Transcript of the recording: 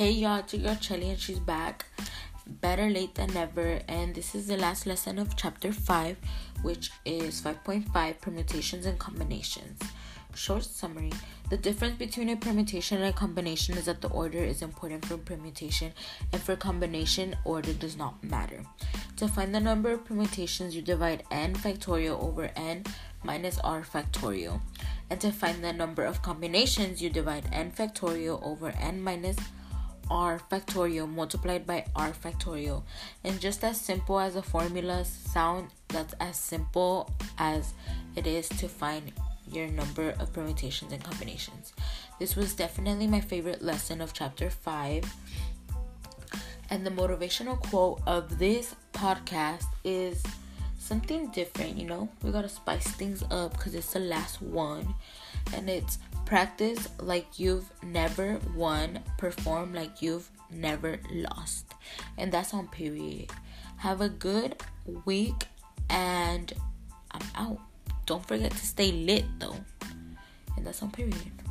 Hey y'all, it's your Chelly, and she's back. Better late than never. And this is the last lesson of chapter 5, which is 5.5, permutations and combinations. Short summary. The difference between a permutation and a combination is that the order is important for permutation, and for combination, order does not matter. To find the number of permutations, you divide n factorial over n minus r factorial. And to find the number of combinations, you divide n factorial over n minus r factorial multiplied by r factorial. And just as simple as the formulas sound, that's as simple as it is to find your number of permutations and combinations. This was definitely my favorite lesson of chapter 5. And the motivational quote of this podcast is something different, you know? We gotta spice things up because it's the last one. And it's practice like you've never won, perform like you've never lost. And that's on period. Have a good week, and I'm out. Don't forget to stay lit though. And that's on period.